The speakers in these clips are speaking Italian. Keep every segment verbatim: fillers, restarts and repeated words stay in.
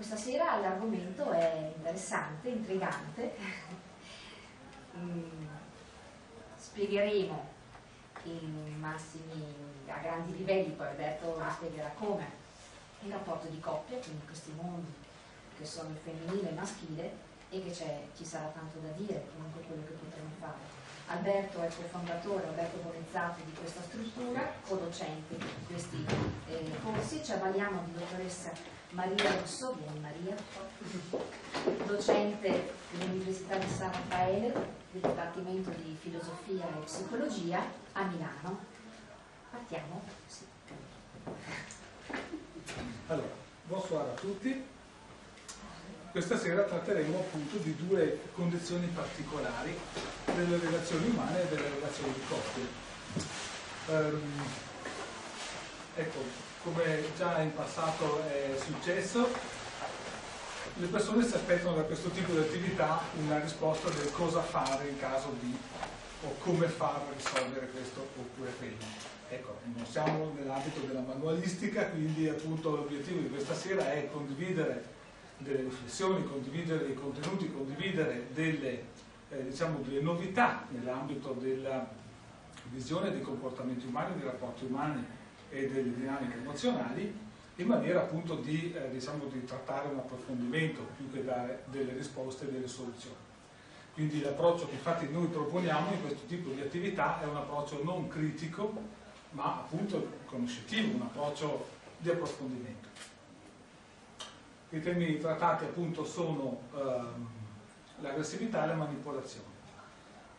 Questa sera l'argomento è interessante, intrigante. Spiegheremo in massimi, a grandi livelli, poi Alberto vi spiegherà come, il rapporto di coppia, quindi questi mondi che sono il femminile e il maschile, e che c'è, ci sarà tanto da dire, comunque quello che potremo fare. Alberto è il cofondatore, Alberto Bonizzato, di questa struttura, co-docente di questi eh, corsi. Ci avvaliamo di dottoressa Maria Rosso, buon Maria, docente dell'Università di San Raffaele, del Dipartimento di Filosofia e Psicologia a Milano. Partiamo. Sì. Allora, buonasera a tutti. Questa sera tratteremo appunto di due condizioni particolari delle relazioni umane e delle relazioni di coppia. Um, ecco, come già in passato è successo, le persone si aspettano da questo tipo di attività una risposta del cosa fare in caso di, o come far risolvere questo oppure quello. Ecco, non siamo nell'ambito della manualistica, quindi appunto l'obiettivo di questa sera è condividere delle riflessioni, condividere dei contenuti, condividere delle, eh, diciamo, delle novità nell'ambito della visione dei comportamenti umani, dei rapporti umani e delle dinamiche emozionali, in maniera appunto di, eh, diciamo, di trattare un approfondimento più che dare delle risposte e delle soluzioni. Quindi l'approccio che infatti noi proponiamo in questo tipo di attività è un approccio non critico, ma appunto conoscitivo, un approccio di approfondimento. I temi trattati appunto sono ehm, l'aggressività e la manipolazione.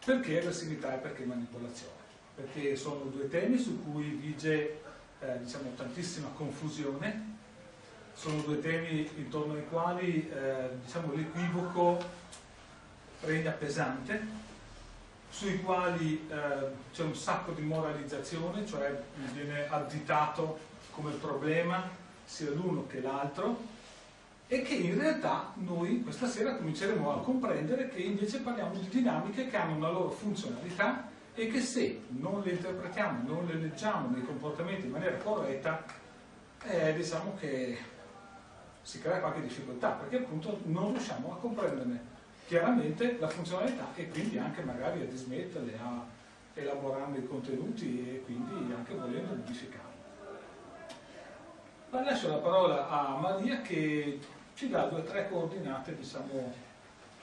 Perché aggressività e perché manipolazione? Perché sono due temi su cui vige eh, diciamo, tantissima confusione, sono due temi intorno ai quali eh, diciamo, l'equivoco regna pesante, sui quali eh, c'è un sacco di moralizzazione, cioè viene additato come problema sia l'uno che l'altro, e che in realtà noi questa sera cominceremo a comprendere che invece parliamo di dinamiche che hanno una loro funzionalità e che se non le interpretiamo, non le leggiamo nei comportamenti in maniera corretta, eh, diciamo che si crea qualche difficoltà, perché appunto non riusciamo a comprenderne chiaramente la funzionalità e quindi anche magari a dismetterle, a elaborarne i contenuti e quindi anche volendo modificarli. Ma lascio la parola a Maria che ci dà due o tre coordinate, diciamo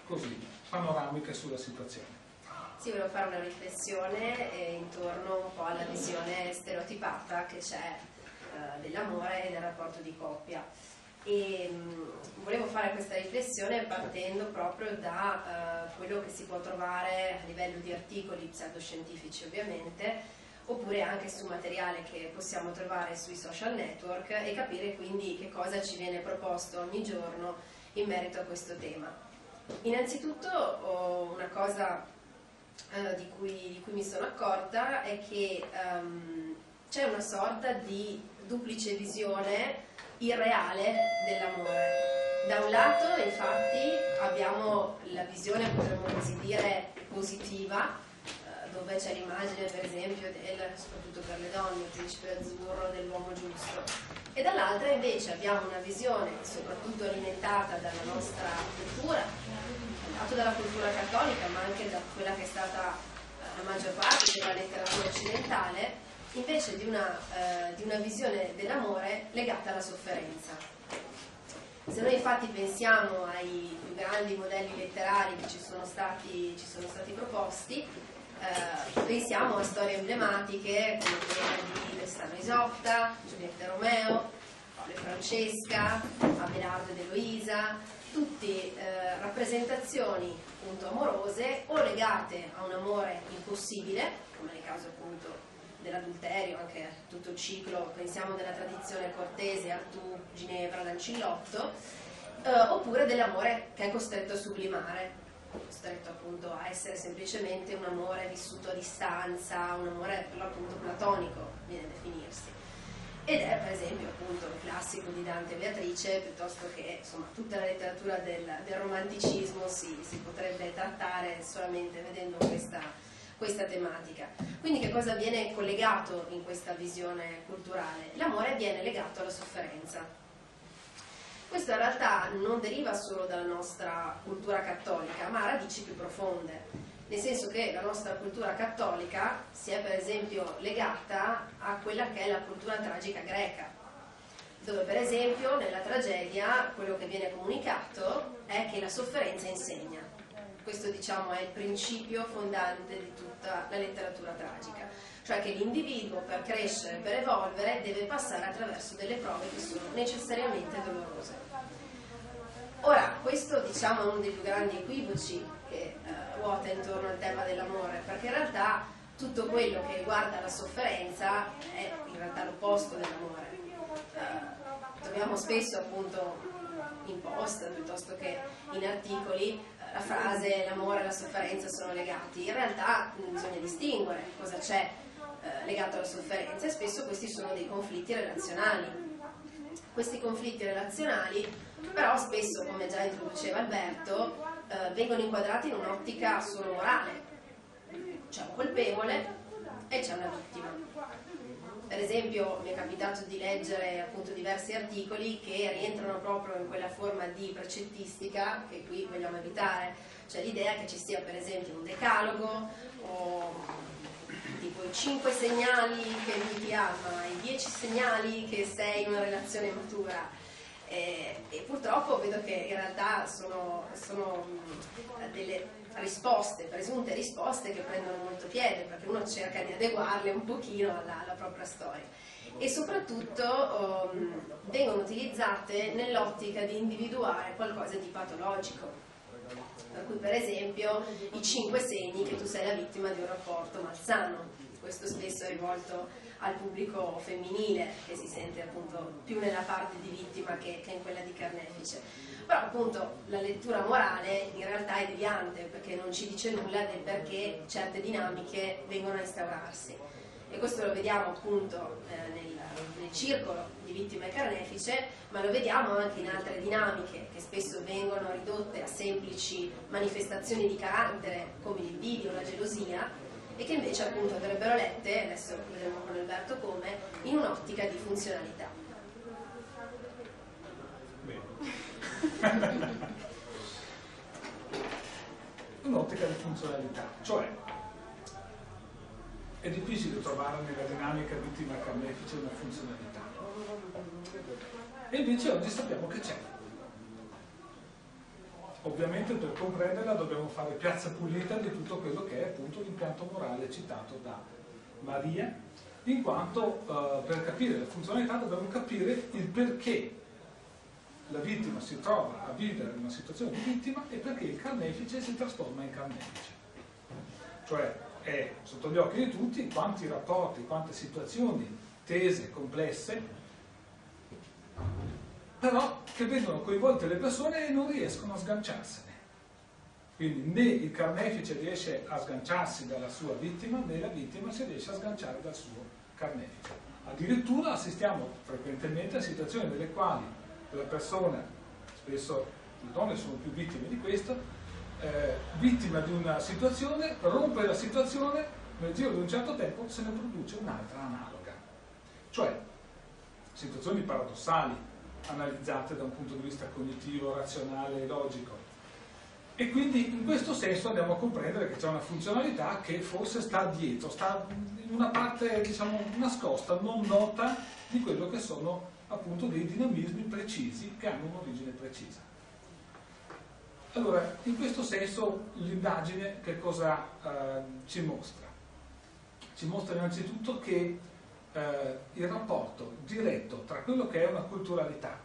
così, panoramiche sulla situazione. Sì, volevo fare una riflessione eh, intorno un po' alla visione stereotipata che c'è eh, dell'amore e del rapporto di coppia. E mh, volevo fare questa riflessione partendo proprio da eh, quello che si può trovare a livello di articoli pseudoscientifici ovviamente, oppure anche su materiale che possiamo trovare sui social network e capire quindi che cosa ci viene proposto ogni giorno in merito a questo tema. Innanzitutto oh, una cosa eh, di, cui, di cui mi sono accorta è che um, c'è una sorta di duplice visione irreale dell'amore. Da un lato infatti abbiamo la visione, potremmo così dire, positiva, dove c'è l'immagine per esempio del, soprattutto per le donne, il principe azzurro, dell'uomo giusto, e dall'altra invece abbiamo una visione soprattutto alimentata dalla nostra cultura, tanto dalla cultura cattolica ma anche da quella che è stata la maggior parte della letteratura occidentale, invece di una, eh, di una visione dell'amore legata alla sofferenza. Se noi infatti pensiamo ai più grandi modelli letterari che ci sono stati, ci sono stati proposti, Uh, pensiamo a storie emblematiche come quella di Tristano e Isotta, Giulietta Romeo, Paolo e Francesca, Abelardo ed Eloisa, tutte uh, rappresentazioni appunto amorose o legate a un amore impossibile, come nel caso appunto dell'adulterio, anche tutto il ciclo, pensiamo della tradizione cortese, Artù, Ginevra, Lancillotto, uh, oppure dell'amore che è costretto a sublimare, costretto appunto a essere semplicemente un amore vissuto a distanza, un amore per l'appunto platonico viene a definirsi, ed è per esempio appunto il classico di Dante e Beatrice, piuttosto che insomma tutta la letteratura del, del romanticismo si, si potrebbe trattare solamente vedendo questa, questa tematica. Quindi che cosa viene collegato in questa visione culturale? L'amore viene legato alla sofferenza. Questo in realtà non deriva solo dalla nostra cultura cattolica, ma ha radici più profonde, nel senso che la nostra cultura cattolica si è per esempio legata a quella che è la cultura tragica greca, dove per esempio nella tragedia quello che viene comunicato è che la sofferenza insegna. Questo, diciamo, è il principio fondante di tutta la letteratura tragica, cioè che l'individuo per crescere, per evolvere, deve passare attraverso delle prove che sono necessariamente dolorose. Ora, questo, diciamo, è uno dei più grandi equivoci che eh, ruota intorno al tema dell'amore, perché in realtà tutto quello che riguarda la sofferenza è in realtà l'opposto dell'amore. Eh, troviamo spesso, appunto, in post piuttosto che in articoli la frase l'amore e la sofferenza sono legati. In realtà bisogna distinguere cosa c'è eh, legato alla sofferenza, e spesso questi sono dei conflitti relazionali. Questi conflitti relazionali però spesso, come già introduceva Alberto, eh, vengono inquadrati in un'ottica solo morale. C'è un colpevole e c'è una vittima. Per esempio, mi è capitato di leggere, appunto, diversi articoli che rientrano proprio in quella forma di precettistica che qui vogliamo evitare, cioè l'idea che ci sia per esempio un decalogo o tipo i cinque segnali che lui ti ama, i dieci segnali che sei in una relazione matura. E, e purtroppo vedo che in realtà sono, sono delle risposte, presunte risposte che prendono molto piede, perché uno cerca di adeguarle un pochino alla, alla propria storia, e soprattutto um, vengono utilizzate nell'ottica di individuare qualcosa di patologico, per cui per esempio i cinque segni che tu sei la vittima di un rapporto malsano. Questo spesso è rivolto al pubblico femminile, che si sente appunto più nella parte di vittima che, che in quella di carnefice. Però appunto la lettura morale in realtà è deviante, perché non ci dice nulla del perché certe dinamiche vengono a instaurarsi, e questo lo vediamo appunto eh, nel, nel circolo di vittima e carnefice, ma lo vediamo anche in altre dinamiche che spesso vengono ridotte a semplici manifestazioni di carattere come l'invidia o la gelosia, e che invece appunto avrebbero lette, adesso vedremo con Alberto come, in un'ottica di funzionalità. Bene. Un'ottica di funzionalità, cioè è difficile trovare nella dinamica vittima carnefice una funzionalità, e invece oggi sappiamo che c'è. Ovviamente per comprenderla dobbiamo fare piazza pulita di tutto quello che è appunto l'impianto morale citato da Maria, in quanto eh, per capire la funzionalità dobbiamo capire il perché la vittima si trova a vivere in una situazione di vittima e perché il carnefice si trasforma in carnefice. Cioè è sotto gli occhi di tutti quanti rapporti, quante situazioni tese, complesse, però che vengono coinvolte le persone e non riescono a sganciarsene. Quindi né il carnefice riesce a sganciarsi dalla sua vittima, né la vittima si riesce a sganciare dal suo carnefice. Addirittura assistiamo frequentemente a situazioni nelle quali la persona, spesso le donne sono più vittime di questo, eh, vittima di una situazione, rompe la situazione, nel giro di un certo tempo se ne produce un'altra analoga. Cioè, situazioni paradossali, analizzate da un punto di vista cognitivo, razionale e logico, e quindi in questo senso andiamo a comprendere che c'è una funzionalità che forse sta dietro, sta in una parte, diciamo, nascosta, non nota, di quello che sono appunto dei dinamismi precisi che hanno un'origine precisa. Allora, in questo senso l'indagine che cosa eh, ci mostra? Ci mostra innanzitutto che Eh, il rapporto diretto tra quello che è una culturalità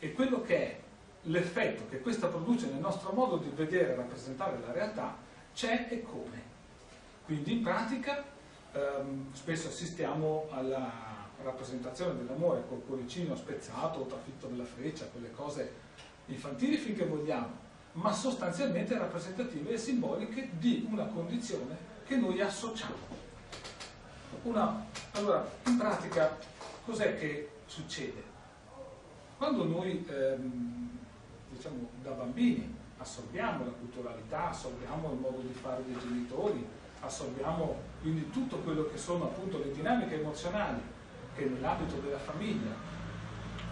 e quello che è l'effetto che questa produce nel nostro modo di vedere e rappresentare la realtà c'è e come. Quindi in pratica ehm, spesso assistiamo alla rappresentazione dell'amore col cuoricino spezzato o trafitto della freccia, quelle cose infantili finché vogliamo, ma sostanzialmente rappresentative e simboliche di una condizione che noi associamo. Una, allora, in pratica, cos'è che succede? Quando noi, ehm, diciamo, da bambini assorbiamo la culturalità, assorbiamo il modo di fare dei genitori, assorbiamo quindi tutto quello che sono appunto le dinamiche emozionali che nell'ambito della famiglia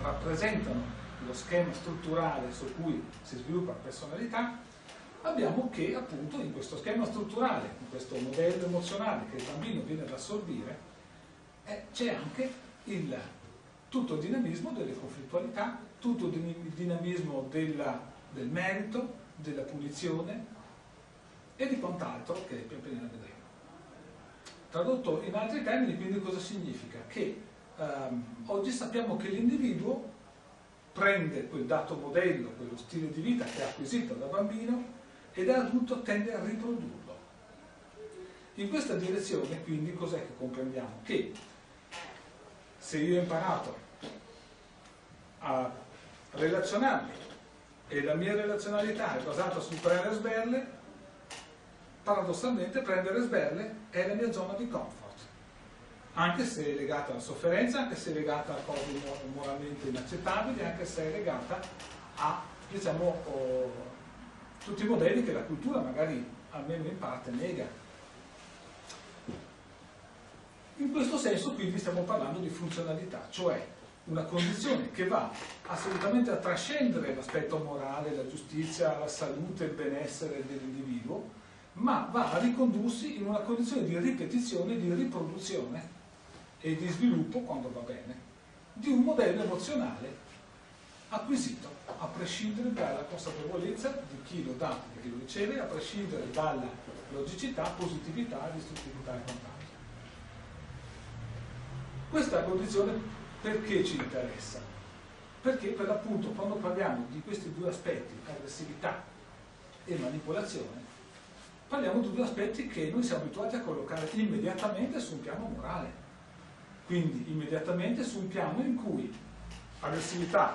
rappresentano lo schema strutturale su cui si sviluppa la personalità, abbiamo che appunto in questo schema strutturale, in questo modello emozionale che il bambino viene ad assorbire, eh, c'è anche il, tutto il dinamismo delle conflittualità, tutto il dinamismo della, del merito, della punizione e di quant'altro che più appena vedremo. Tradotto in altri termini, quindi, cosa significa? Che ehm, oggi sappiamo che l'individuo prende quel dato modello, quello stile di vita che ha acquisito da bambino e da adulto tende a riprodurlo. In questa direzione, quindi, cos'è che comprendiamo? Che se io ho imparato a relazionarmi e la mia relazionalità è basata sul prendere sberle, paradossalmente prendere sberle è la mia zona di comfort, anche se è legata alla sofferenza, anche se è legata a cose moralmente inaccettabili, anche se è legata a, diciamo, oh, tutti i modelli che la cultura magari almeno in parte nega. In questo senso quindi stiamo parlando di funzionalità, cioè una condizione che va assolutamente a trascendere l'aspetto morale, la giustizia, la salute, il benessere dell'individuo, ma va a ricondursi in una condizione di ripetizione, di riproduzione e di sviluppo, quando va bene, di un modello emozionale acquisito, a prescindere dalla consapevolezza di chi lo dà, di chi lo riceve, a prescindere dalla logicità, positività, distruttività e quant'altro. Questa condizione perché ci interessa? Perché per l'appunto quando parliamo di questi due aspetti, aggressività e manipolazione, parliamo di due aspetti che noi siamo abituati a collocare immediatamente su un piano morale. Quindi immediatamente su un piano in cui aggressività,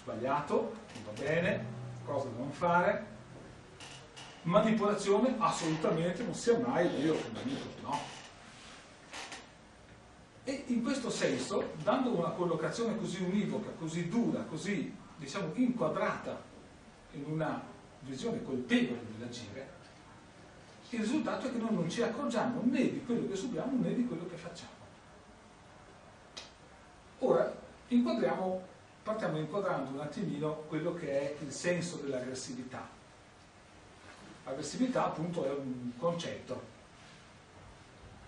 sbagliato, non va bene, cosa da non fare, manipolazione, assolutamente non sia mai io che manico, no. E in questo senso, dando una collocazione così univoca, così dura, così, diciamo, inquadrata in una visione colpevole dell'agire, il risultato è che noi non ci accorgiamo né di quello che subiamo né di quello che facciamo. Ora, inquadriamo, partiamo inquadrando un attimino quello che è il senso dell'aggressività. Aggressività appunto è un concetto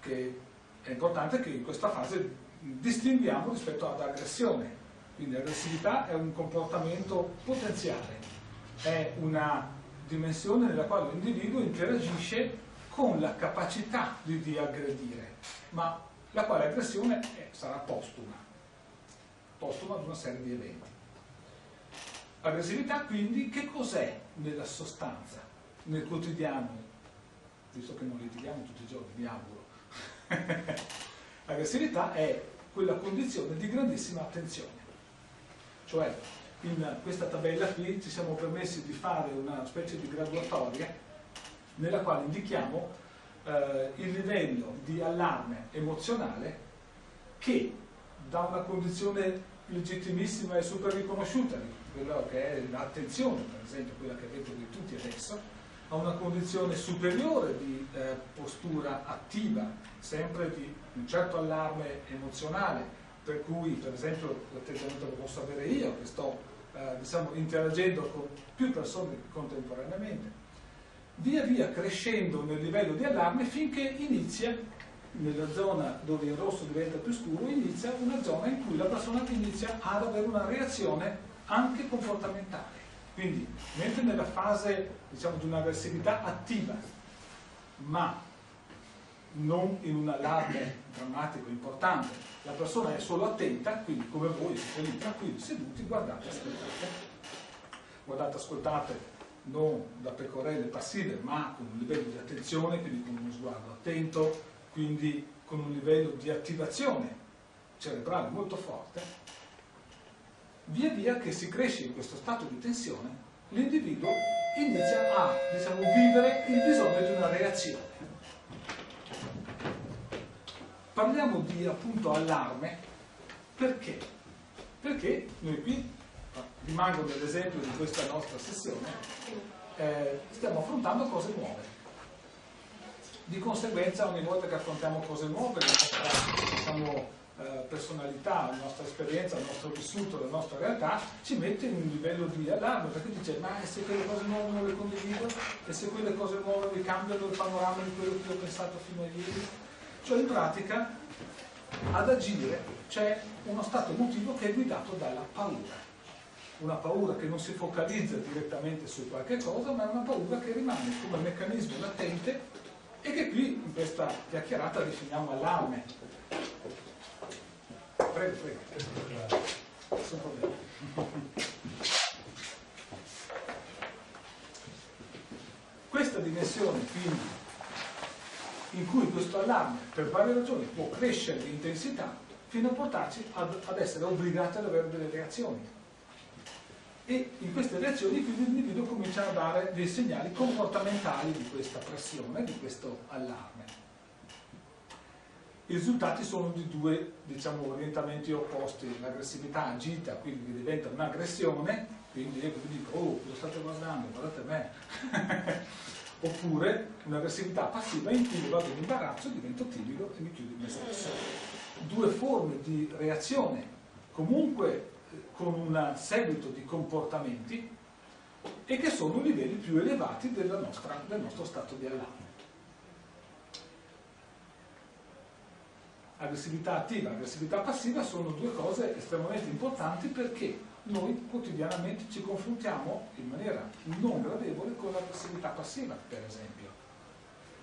che è importante che in questa fase distinguiamo rispetto ad aggressione. Quindi aggressività è un comportamento potenziale, è una dimensione nella quale l'individuo interagisce con la capacità di, di aggredire, ma la quale aggressione è, sarà postuma, postuma ad una serie di eventi. Aggressività quindi che cos'è nella sostanza, nel quotidiano, visto che non litighiamo tutti i giorni, mi auguro. Aggressività è quella condizione di grandissima attenzione, cioè in questa tabella qui ci siamo permessi di fare una specie di graduatoria nella quale indichiamo eh, il livello di allarme emozionale che da una condizione legittimissima e super riconosciuta, quella che è l'attenzione, per esempio quella che avete di tutti adesso, a una condizione superiore di eh, postura attiva, sempre di un certo allarme emozionale, per cui per esempio l'atteggiamento che posso avere io, che sto eh, diciamo, interagendo con più persone contemporaneamente, via via crescendo nel livello di allarme finché inizia, nella zona dove il rosso diventa più scuro, inizia una zona in cui la persona inizia ad avere una reazione anche comportamentale. Quindi mentre nella fase, diciamo, di un'aggressività attiva, ma non in un allarme drammatico importante, la persona è solo attenta, quindi come voi siete lì tranquilli, seduti, guardate, ascoltate guardate, ascoltate non da pecorelle passive ma con un livello di attenzione, quindi con uno sguardo attento, quindi con un livello di attivazione cerebrale molto forte. Via via che si cresce in questo stato di tensione, l'individuo inizia a, diciamo, vivere il bisogno di una reazione. Parliamo di appunto allarme, perché? Perché noi qui, rimango nell'esempio di questa nostra sessione, eh, stiamo affrontando cose nuove. Di conseguenza ogni volta che affrontiamo cose nuove, diciamo, eh, personalità, la nostra esperienza, il nostro vissuto, la nostra realtà, ci mette in un livello di allarme, perché dice: ma se quelle cose nuove non le condivido, e se quelle cose nuove mi cambiano il panorama di quello che ho pensato fino a ieri? Cioè, in pratica, ad agire c'è uno stato emotivo che è guidato dalla paura. Una paura che non si focalizza direttamente su qualche cosa, ma è una paura che rimane come meccanismo latente e che qui, in questa chiacchierata, definiamo allarme. Prego, prego. Nessun problema. Questa dimensione, quindi, in cui questo allarme, per varie ragioni, può crescere di intensità fino a portarci ad, ad essere obbligati ad avere delle reazioni. E in queste reazioni quindi l'individuo comincia a dare dei segnali comportamentali di questa pressione, di questo allarme. I risultati sono di due, diciamo, orientamenti opposti: l'aggressività agita, quindi diventa un'aggressione, quindi io vi dico: oh, lo state guardando, guardate me. Oppure un'aggressività passiva in cui vado in imbarazzo, divento timido e mi chiudo in me stesso. Due forme di reazione comunque con un seguito di comportamenti e che sono livelli più elevati della nostra, del nostro stato di allarme. Aggressività attiva e aggressività passiva sono due cose estremamente importanti, perché noi quotidianamente ci confrontiamo in maniera non gradevole con l'aggressività passiva, per esempio.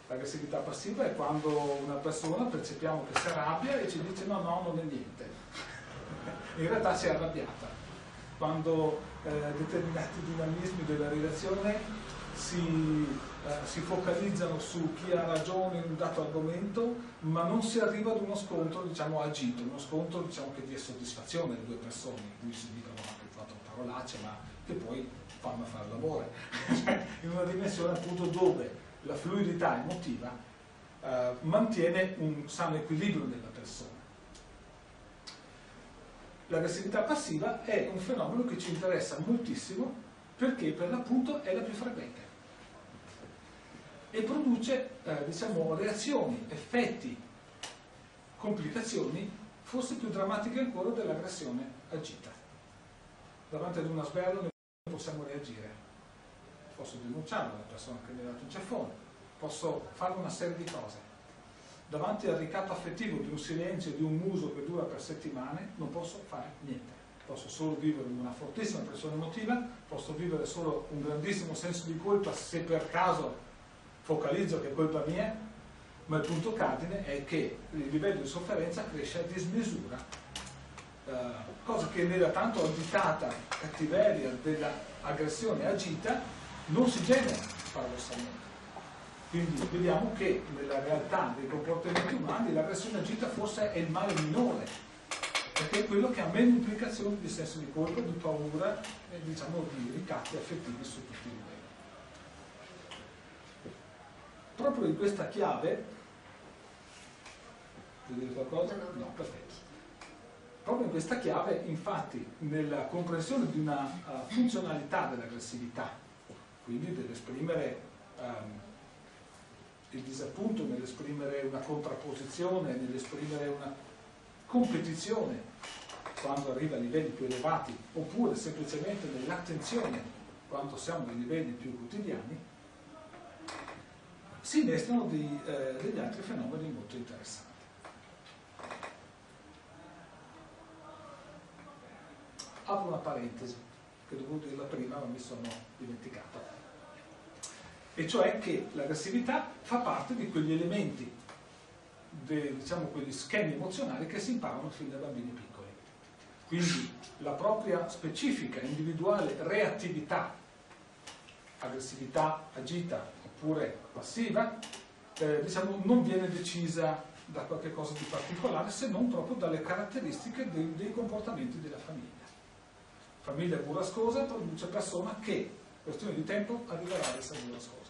L'aggressività passiva è quando una persona percepiamo che si arrabbia e ci dice: no, no, non è niente. In realtà si è arrabbiata. Quando eh, determinati dinamismi della relazione si, eh, si focalizzano su chi ha ragione in un dato argomento, ma non si arriva ad uno scontro, diciamo, agito, uno scontro, diciamo, che dia soddisfazione alle due persone, in cui si dicono anche quattro parolacce, ma che poi fanno a fare l'amore. In una dimensione, appunto, dove la fluidità emotiva eh, mantiene un sano equilibrio della persona. L'aggressività passiva è un fenomeno che ci interessa moltissimo, perché per l'appunto è la più frequente e produce eh, diciamo, reazioni, effetti, complicazioni forse più drammatiche ancora dell'aggressione agita. Davanti ad una sberla noi possiamo reagire, posso denunciare la persona che mi ha dato un ceffone, posso fare una serie di cose. Davanti al ricatto affettivo di un silenzio e di un muso che dura per settimane non posso fare niente, posso solo vivere una fortissima pressione emotiva, posso vivere solo un grandissimo senso di colpa se per caso focalizzo che è colpa mia, ma il punto cardine è che il livello di sofferenza cresce a dismisura, eh, cosa che nella tanto agitata cattiveria dell'aggressione agita non si genera paradossalmente. Quindi vediamo che nella realtà dei comportamenti umani l'aggressione agita forse è il male minore, perché è quello che ha meno implicazioni di senso di colpa, di paura e, diciamo, di ricatti affettivi su tutti i livelli. Proprio in questa chiave, vuoi dire qualcosa? No, perfetto. Proprio in questa chiave, infatti, nella comprensione di una uh, funzionalità dell'aggressività, quindi dell'esprimere um, il disappunto, nell'esprimere una contrapposizione, nell'esprimere una competizione quando arriva a livelli più elevati, oppure semplicemente nell'attenzione quando siamo ai livelli più quotidiani, si innestano di, eh, degli altri fenomeni molto interessanti. Apro una parentesi che dovevo dirla prima ma mi sono dimenticato, e cioè che l'aggressività fa parte di quegli elementi, de, diciamo quegli schemi emozionali che si imparano fin da bambini piccoli. Quindi la propria specifica individuale reattività, aggressività agita oppure passiva, eh, diciamo, non viene decisa da qualche cosa di particolare, se non proprio dalle caratteristiche dei, dei comportamenti della famiglia. Famiglia burrascosa produce persona che, questione di tempo, arriverà ad essere burrascosa.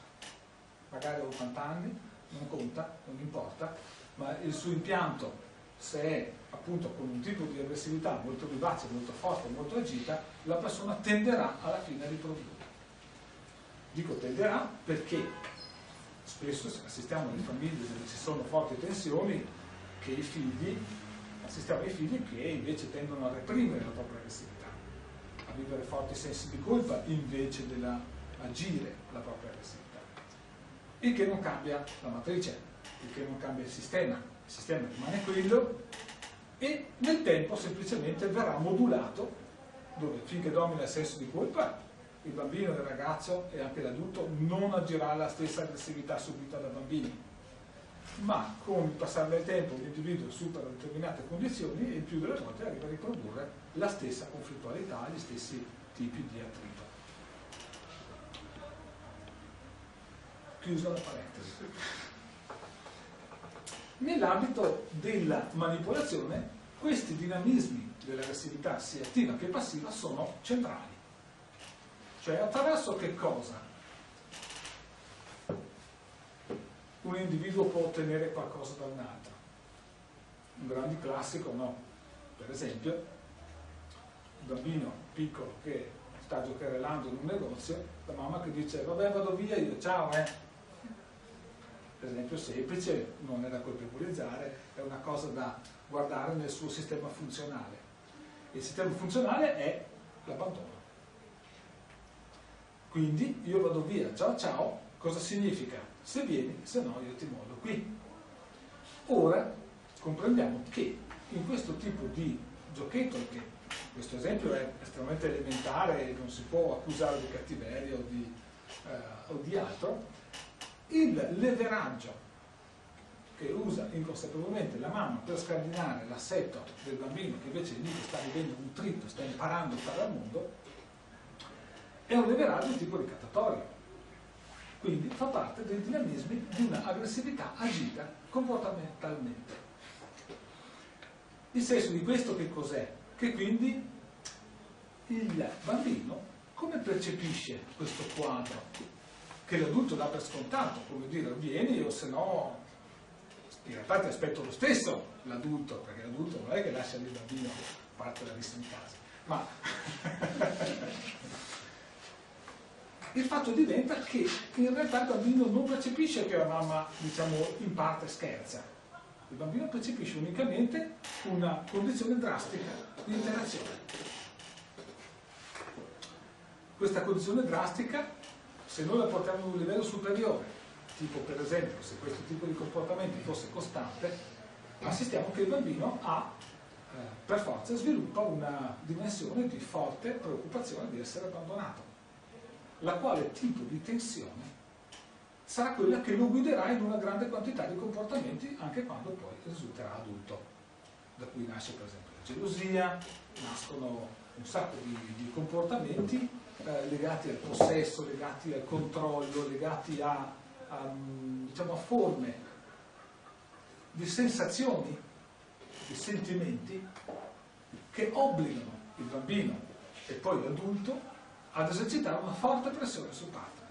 Magari a ottanta anni, non conta, non importa, ma il suo impianto, se è appunto con un tipo di aggressività molto vivace, molto forte, molto agita, la persona tenderà alla fine a riprodurre. Dico tenderà perché spesso assistiamo alle famiglie dove ci sono forti tensioni, che i figli assistiamo ai figli che invece tendono a reprimere la propria aggressività, a vivere forti sensi di colpa invece dell'agire la propria aggressività. Il che non cambia la matrice, il che non cambia il sistema, il sistema rimane quello e nel tempo semplicemente verrà modulato, dove finché domina il senso di colpa, il bambino, il ragazzo e anche l'adulto non agirà la stessa aggressività subita da bambini, ma con il passare del tempo l'individuo supera determinate condizioni e il più delle volte arriva a riprodurre la stessa conflittualità, gli stessi tipi di attrito. Chiusa la parentesi. Nell'ambito della manipolazione, questi dinamismi dell'aggressività sia attiva che passiva sono centrali. Cioè attraverso che cosa un individuo può ottenere qualcosa da un altro? Un grande classico, no? Per esempio, un bambino piccolo che sta giocherellando in un negozio, la mamma che dice vabbè vado via io, ciao eh. Per esempio semplice, non è da colpevolizzare, è una cosa da guardare nel suo sistema funzionale. Il sistema funzionale è l'abbandono. Quindi io vado via, ciao ciao, cosa significa? Se vieni, se no io ti mollo qui. Ora comprendiamo che in questo tipo di giochetto, che questo esempio è estremamente elementare e non si può accusare di cattiveria o di, eh, o di altro, il leveraggio che usa inconsapevolmente la mano per scardinare l'assetto del bambino che invece lì sta vivendo un trito, sta imparando a stare al mondo, è un leveraggio di tipo ricattatorio. Quindi fa parte dei dinamismi di un'aggressività agita comportamentalmente. Il senso di questo che cos'è? Che quindi il bambino come percepisce questo quadro? Che l'adulto dà per scontato, come dire, vieni o se no, in realtà ti aspetto lo stesso l'adulto, perché l'adulto non è che lascia il bambino parte la vista in casa, ma il fatto diventa che in realtà il bambino non percepisce che la mamma, diciamo, in parte scherza, il bambino percepisce unicamente una condizione drastica di interazione. Questa condizione drastica, se noi la portiamo ad un livello superiore, tipo per esempio se questo tipo di comportamento fosse costante, assistiamo che il bambino ha, eh, per forza sviluppa una dimensione di forte preoccupazione di essere abbandonato, la quale tipo di tensione sarà quella che lo guiderà in una grande quantità di comportamenti anche quando poi risulterà adulto, da cui nasce per esempio la gelosia, nascono un sacco di, di comportamenti Eh, legati al possesso, legati al controllo, legati a, a, diciamo, a forme di sensazioni, di sentimenti che obbligano il bambino e poi l'adulto ad esercitare una forte pressione sul partner.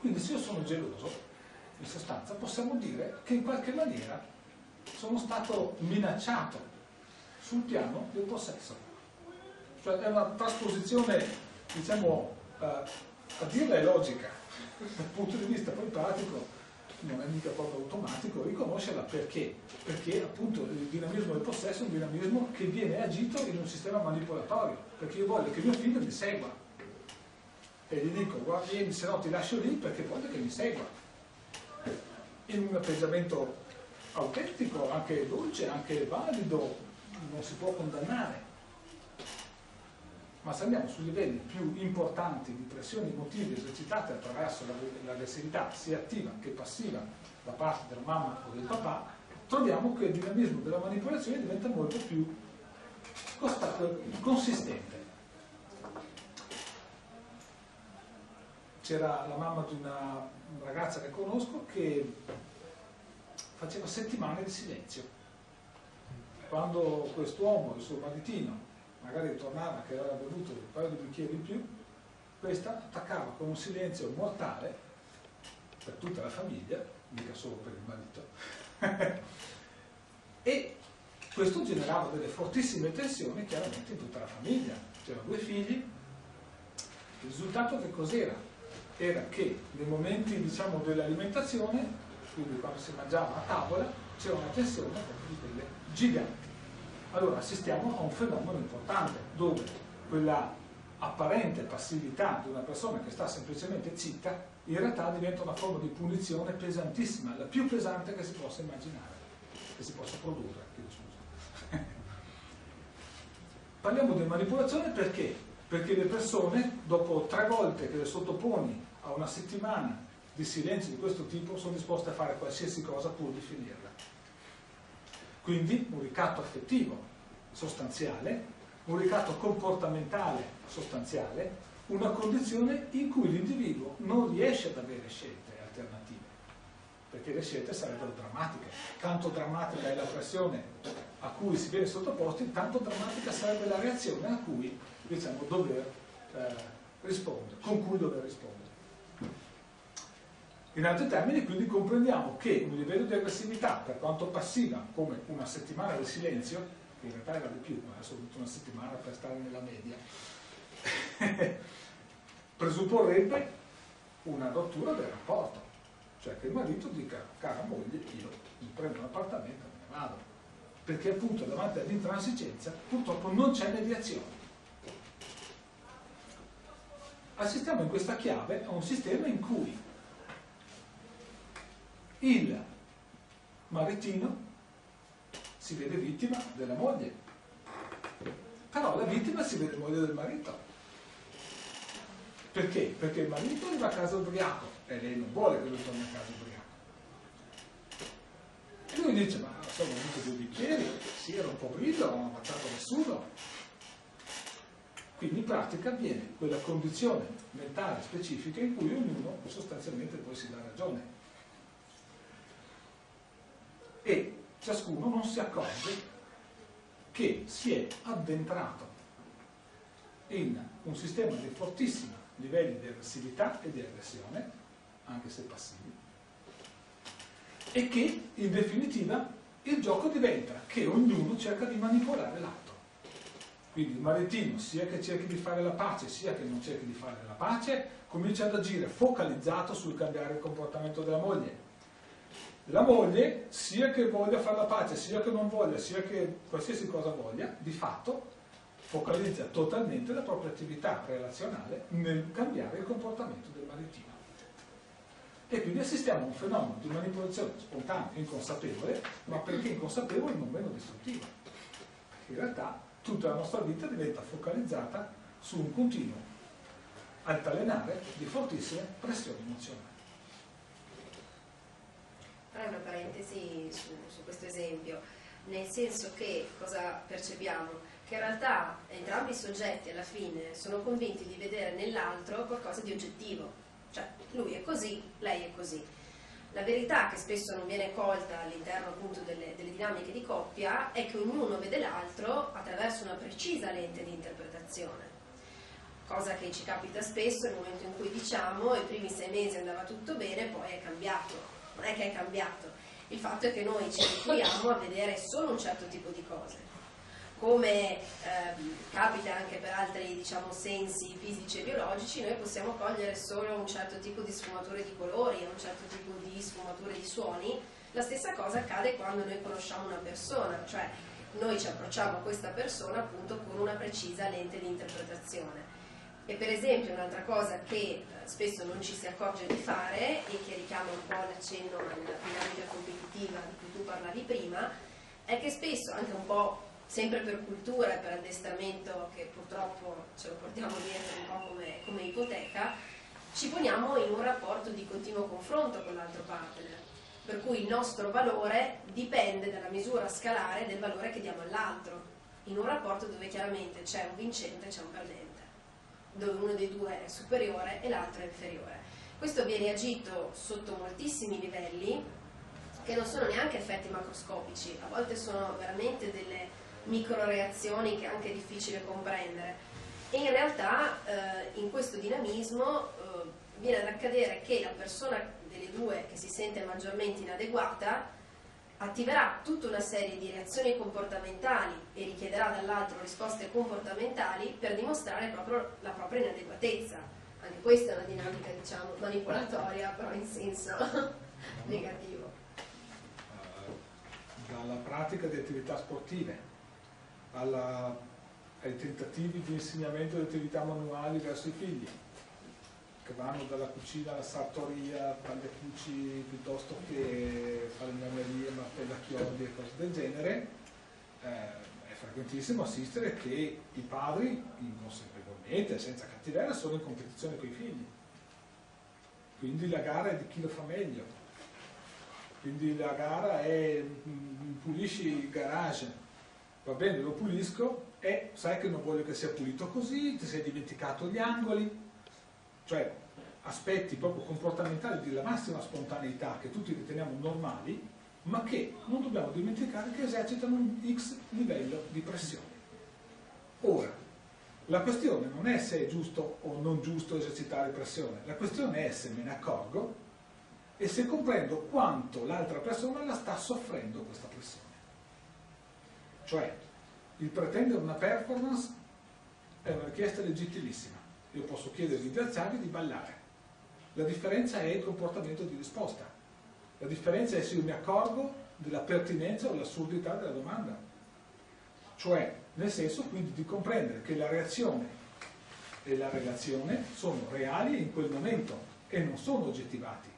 Quindi se io sono geloso, in sostanza possiamo dire che in qualche maniera sono stato minacciato sul piano del possesso. Cioè è una trasposizione, diciamo, eh, a dirla è logica, dal punto di vista poi pratico non è mica proprio automatico riconoscerla, perché? Perché appunto il dinamismo del possesso è un dinamismo che viene agito in un sistema manipolatorio, perché io voglio che mio figlio mi segua e gli dico guarda vieni se no ti lascio lì perché voglio che mi segua, in un atteggiamento autentico, anche dolce, anche valido, non si può condannare. Ma se andiamo sui livelli più importanti di pressioni emotive esercitate attraverso l'aggressività sia attiva che passiva da parte della mamma o del papà, troviamo che il dinamismo della manipolazione diventa molto più consistente. C'era la mamma di una ragazza che conosco che faceva settimane di silenzio. Quando quest'uomo, il suo maritino, magari tornava che aveva bevuto un paio di bicchieri in più, questa attaccava con un silenzio mortale per tutta la famiglia, mica solo per il marito, e questo generava delle fortissime tensioni chiaramente in tutta la famiglia, c'erano due figli. Il risultato che cos'era? Era che nei momenti, diciamo, dell'alimentazione sui, quando si mangiava a tavola, c'era una tensione di quelle giganti. Allora assistiamo a un fenomeno importante dove quella apparente passività di una persona che sta semplicemente zitta in realtà diventa una forma di punizione pesantissima, la più pesante che si possa immaginare, che si possa produrre. Scusa. Parliamo di manipolazione perché? Perché le persone, dopo tre volte che le sottoponi a una settimana di silenzio di questo tipo, sono disposte a fare qualsiasi cosa pur di finirla. Quindi un ricatto affettivo sostanziale, un ricatto comportamentale sostanziale, una condizione in cui l'individuo non riesce ad avere scelte alternative, perché le scelte sarebbero drammatiche. Tanto drammatica è la pressione a cui si viene sottoposti, tanto drammatica sarebbe la reazione a cui, diciamo, dover eh, rispondere, con cui dover rispondere. In altri termini, quindi, comprendiamo che un livello di aggressività, per quanto passiva, come una settimana di silenzio, che in realtà era di più, ma è soltanto una settimana per stare nella media, presupporrebbe una rottura del rapporto, cioè che il marito dica: cara moglie, io mi prendo un appartamento e me ne vado, perché appunto davanti all'intransigenza purtroppo non c'è mediazione. Assistiamo in questa chiave a un sistema in cui il maritino si vede vittima della moglie, però la vittima si vede moglie del marito. Perché? Perché il marito arriva a casa ubriaco e lei non vuole che lui torni a casa ubriaco. E lui dice: ma sono venuto due bicchieri, sì, ero un po' brillo, non ho ammazzato nessuno. Quindi in pratica avviene quella condizione mentale specifica in cui ognuno sostanzialmente poi si dà ragione. E ciascuno non si accorge che si è addentrato in un sistema di fortissimi livelli di aggressività e di aggressione, anche se passivi, e che in definitiva il gioco diventa che ognuno cerca di manipolare l'altro. Quindi il maritino, sia che cerchi di fare la pace, sia che non cerchi di fare la pace, comincia ad agire focalizzato sul cambiare il comportamento della moglie. La moglie, sia che voglia fare la pace, sia che non voglia, sia che qualsiasi cosa voglia, di fatto focalizza totalmente la propria attività relazionale nel cambiare il comportamento del maritino. E quindi assistiamo a un fenomeno di manipolazione spontanea, inconsapevole, ma perché inconsapevole non meno distruttiva. Perché in realtà tutta la nostra vita diventa focalizzata su un continuo altalenare di fortissime pressioni emozionali. Farei una parentesi su, su questo esempio, nel senso che cosa percepiamo? Che in realtà entrambi i soggetti alla fine sono convinti di vedere nell'altro qualcosa di oggettivo, cioè lui è così, lei è così. La verità, che spesso non viene colta all'interno appunto delle, delle dinamiche di coppia, è che ognuno vede l'altro attraverso una precisa lente di interpretazione, cosa che ci capita spesso nel momento in cui diciamo: i primi sei mesi andava tutto bene, poi è cambiato. Non è che è cambiato, il fatto è che noi ci abituiamo a vedere solo un certo tipo di cose, come eh, capita anche per altri, diciamo, sensi fisici e biologici. Noi possiamo cogliere solo un certo tipo di sfumature di colori, un certo tipo di sfumature di suoni. La stessa cosa accade quando noi conosciamo una persona, cioè noi ci approcciamo a questa persona appunto con una precisa lente di interpretazione. E per esempio un'altra cosa che spesso non ci si accorge di fare, e che richiama un po' l'accenno alla dinamica competitiva di cui tu parlavi prima, è che spesso, anche un po' sempre per cultura e per addestramento che purtroppo ce lo portiamo dietro un po' come, come ipoteca, ci poniamo in un rapporto di continuo confronto con l'altro partner, per cui il nostro valore dipende dalla misura scalare del valore che diamo all'altro, in un rapporto dove chiaramente c'è un vincente e c'è un perdente, dove uno dei due è superiore e l'altro è inferiore. Questo viene agito sotto moltissimi livelli che non sono neanche effetti macroscopici, a volte sono veramente delle microreazioni che è anche difficile comprendere. E in realtà eh, in questo dinamismo eh, viene ad accadere che la persona delle due che si sente maggiormente inadeguata attiverà tutta una serie di reazioni comportamentali e richiederà dall'altro risposte comportamentali per dimostrare proprio la propria inadeguatezza. Anche questa è una dinamica, diciamo, manipolatoria, però in senso negativo. Dalla pratica di attività sportive, alla, ai tentativi di insegnamento di attività manuali verso i figli, che vanno dalla cucina alla sartoria, pannefucci piuttosto che falegnamerie, martella chiodi e cose del genere. Eh, è frequentissimo assistere che i padri, inconsapevolmente, senza cattiveria, sono in competizione con i figli. Quindi la gara è di chi lo fa meglio. Quindi la gara è pulisci il garage, va bene, lo pulisco e sai che non voglio che sia pulito così, ti sei dimenticato gli angoli, cioè aspetti proprio comportamentali della massima spontaneità che tutti riteniamo normali, ma che non dobbiamo dimenticare che esercitano un X livello di pressione. Ora, la questione non è se è giusto o non giusto esercitare pressione, la questione è se me ne accorgo e se comprendo quanto l'altra persona la sta soffrendo questa pressione. Cioè, il pretendere una performance è una richiesta legittimissima. Io posso chiedere di piazzarvi e di ballare. La differenza è il comportamento di risposta. La differenza è se io mi accorgo della pertinenza o dell'assurdità della domanda. Cioè, nel senso quindi di comprendere che la reazione e la relazione sono reali in quel momento e non sono oggettivati.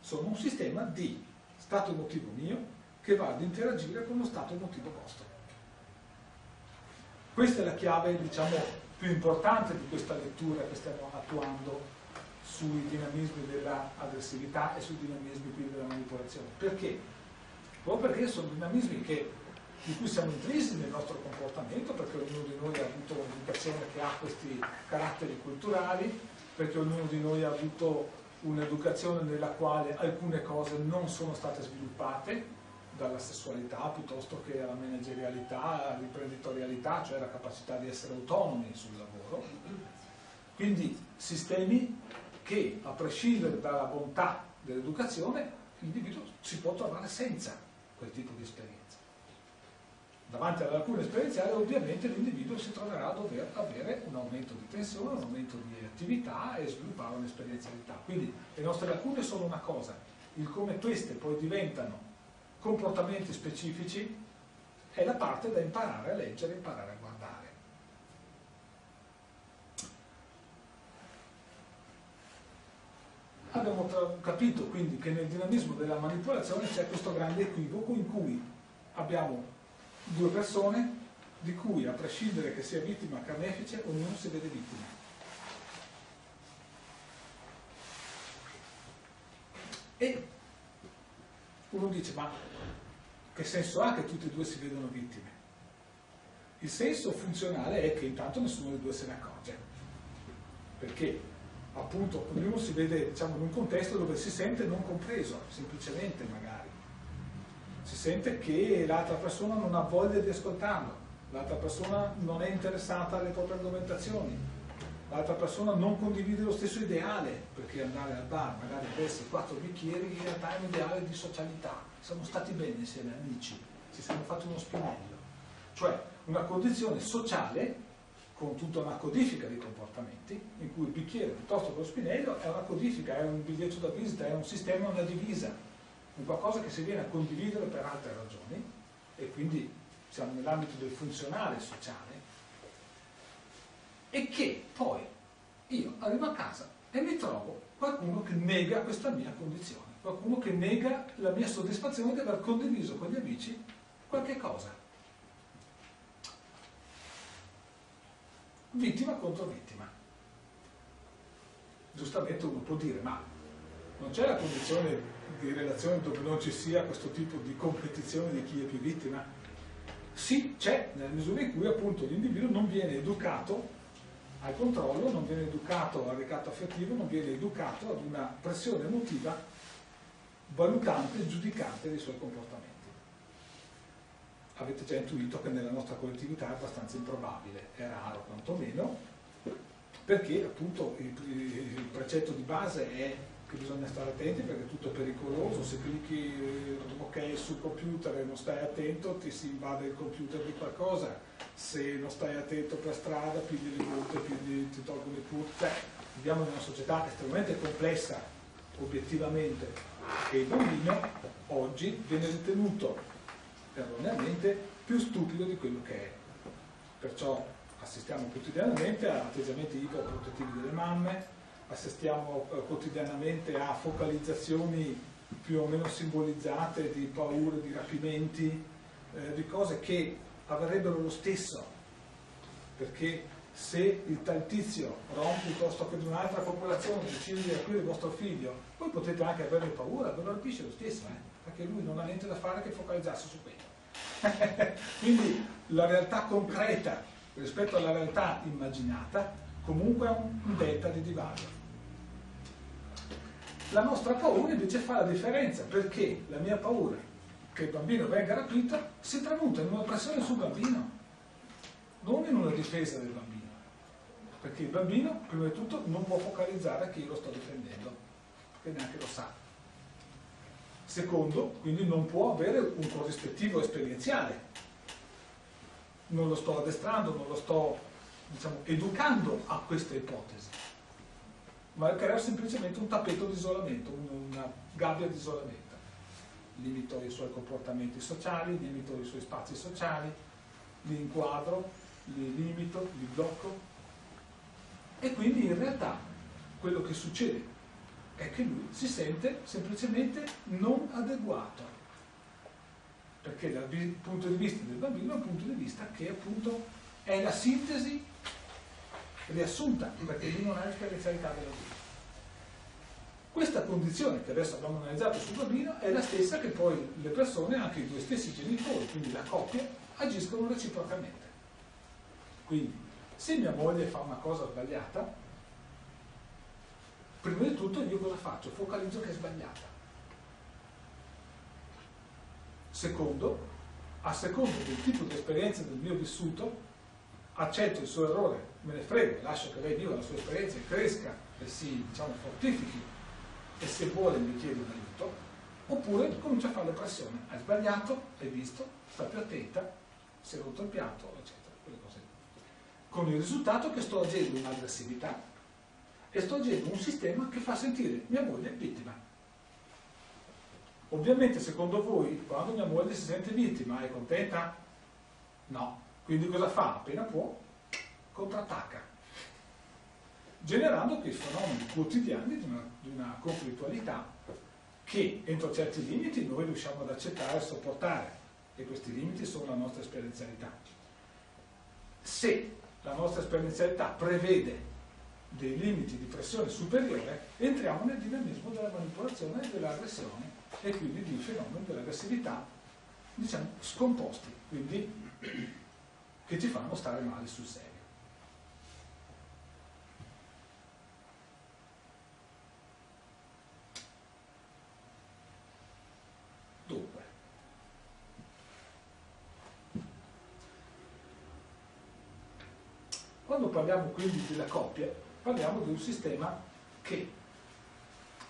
Sono un sistema di stato emotivo mio che va ad interagire con lo stato emotivo vostro. Questa è la chiave, diciamo, più importante di questa lettura che stiamo attuando sui dinamismi dell'aggressività e sui dinamismi quindi della manipolazione. Perché? Proprio perché sono dinamismi che, di cui siamo intrisi nel nostro comportamento, perché ognuno di noi ha avuto un'educazione che ha questi caratteri culturali, perché ognuno di noi ha avuto un'educazione nella quale alcune cose non sono state sviluppate, dalla sessualità piuttosto che alla managerialità, all'imprenditorialità, cioè la capacità di essere autonomi sul lavoro. Quindi sistemi che, a prescindere dalla bontà dell'educazione, l'individuo si può trovare senza quel tipo di esperienza. Davanti alla lacuna esperienziale ovviamente l'individuo si troverà a dover avere un aumento di tensione, un aumento di attività e sviluppare un'esperienzialità. Quindi le nostre lacune sono una cosa, il come queste poi diventano comportamenti specifici è la parte da imparare a leggere, imparare a guardare. Abbiamo capito quindi che nel dinamismo della manipolazione c'è questo grande equivoco in cui abbiamo due persone di cui, a prescindere che sia vittima o carnefice, ognuno si vede vittima. E uno dice, ma che senso ha che tutti e due si vedono vittime? Il senso funzionale è che intanto nessuno dei due se ne accorge, perché appunto ognuno si vede, diciamo, in un contesto dove si sente non compreso, semplicemente magari. Si sente che l'altra persona non ha voglia di ascoltarlo, l'altra persona non è interessata alle proprie argomentazioni, l'altra persona non condivide lo stesso ideale, perché andare al bar, magari adesso quattro bicchieri, in realtà è un ideale di socialità. Siamo stati bene insieme, amici, ci siamo fatti uno spinello. Cioè, una condizione sociale, con tutta una codifica di comportamenti, in cui il bicchiere piuttosto che lo spinello è una codifica, è un biglietto da visita, è un sistema, una divisa, un qualcosa che si viene a condividere per altre ragioni, e quindi siamo nell'ambito del funzionale sociale, e che poi io arrivo a casa e mi trovo qualcuno che nega questa mia condizione, qualcuno che nega la mia soddisfazione di aver condiviso con gli amici qualche cosa. Vittima contro vittima. Giustamente uno può dire, ma non c'è la condizione di relazione dove non ci sia questo tipo di competizione di chi è più vittima? Sì, c'è, nella misura in cui appunto l'individuo non viene educato al controllo, non viene educato al ricatto affettivo, non viene educato ad una pressione emotiva valutante e giudicante dei suoi comportamenti. Avete già intuito che nella nostra collettività è abbastanza improbabile, è raro quantomeno, perché appunto il, il precetto di base è che bisogna stare attenti perché tutto è pericoloso, se clicchi ok sul computer e non stai attento ti si invade il computer di qualcosa, se non stai attento per strada pigli le multe, pigli, ti tolgono i pur. Cioè, viviamo in una società estremamente complessa obiettivamente che il bambino oggi viene ritenuto erroneamente più stupido di quello che è. Perciò assistiamo quotidianamente a atteggiamenti iperprotettivi delle mamme, assistiamo quotidianamente a focalizzazioni più o meno simbolizzate di paure, di rapimenti, eh, di cose che avrebbero lo stesso, perché se il tal tizio Ron piuttosto che di un'altra popolazione decide di aprire il vostro figlio, voi potete anche averne paura, ve lo rapisce lo stesso, eh? Perché lui non ha niente da fare che focalizzarsi su quello. Quindi la realtà concreta rispetto alla realtà immaginata comunque ha un delta di divario. La nostra paura invece fa la differenza, perché la mia paura che il bambino venga rapito si tramuta in un'oppressione sul bambino, non in una difesa del bambino. Perché il bambino, prima di tutto, non può focalizzare a chi lo sto difendendo, perché neanche lo sa. Secondo, quindi non può avere un corrispettivo esperienziale. Non lo sto addestrando, non lo sto, diciamo, educando a questa ipotesi, ma crea semplicemente un tappeto di isolamento, una gabbia di isolamento. Limito i suoi comportamenti sociali, limito i suoi spazi sociali, li inquadro, li limito, li blocco. E quindi in realtà quello che succede è che lui si sente semplicemente non adeguato, perché dal punto di vista del bambino è un punto di vista che appunto è la sintesi riassunta, perché lui non ha l'esperienzialità della vita. Questa condizione che adesso abbiamo analizzato sul bambino è la stessa che poi le persone, anche i due stessi genitori, quindi la coppia, agiscono reciprocamente. Quindi se mia moglie fa una cosa sbagliata, prima di tutto io cosa faccio? Focalizzo che è sbagliata. Secondo, a seconda del tipo di esperienza del mio vissuto, accetto il suo errore, me ne frego, lascio che lei viva la sua esperienza e cresca e si, diciamo, fortifichi, e se vuole mi chiede un aiuto, oppure comincia a fare pressione. Hai sbagliato, hai visto, sta più attenta, si è rotto il piatto, eccetera, quelle cose. Con il risultato che sto agendo un'aggressività e sto agendo un sistema che fa sentire mia moglie vittima. Ovviamente secondo voi, quando mia moglie si sente vittima, è contenta? No. Quindi cosa fa? Appena può, contrattacca, generando quei fenomeni quotidiani di una, di una conflittualità che entro certi limiti noi riusciamo ad accettare e sopportare, e questi limiti sono la nostra esperienzialità. Se la nostra esperienzialità prevede dei limiti di pressione superiore, entriamo nel dinamismo della manipolazione e dell'aggressione, e quindi di fenomeni dell'aggressività, diciamo, scomposti, quindi che ci fanno stare male sul serio. Dunque, quando parliamo quindi della coppia, parliamo di un sistema che,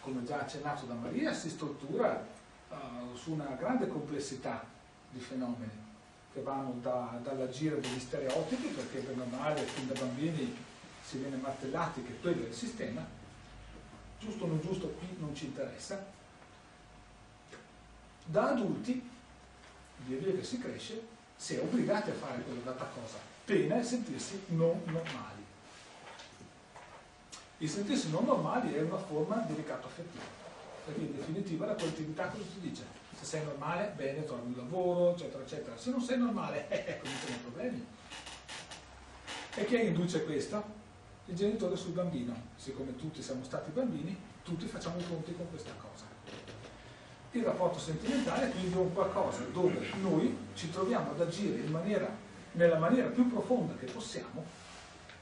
come già accennato da Maria, si struttura uh, su una grande complessità di fenomeni, che vanno da, dall'agire degli stereotipi, perché per normale fin da bambini si viene martellati che quello è il sistema, giusto o non giusto qui non ci interessa, da adulti, via via che si cresce, si è obbligati a fare quella data cosa, pena è sentirsi non normali. Il sentirsi non normali è una forma di ricatto affettivo, perché in definitiva la collettività cosa si dice? Se sei normale, bene, trovi un lavoro, eccetera, eccetera. Se non sei normale, eh, cominciano i problemi. E chi induce questo? Il genitore sul bambino. Siccome tutti siamo stati bambini, tutti facciamo i conti con questa cosa. Il rapporto sentimentale è quindi un qualcosa dove noi ci troviamo ad agire in maniera, nella maniera più profonda che possiamo,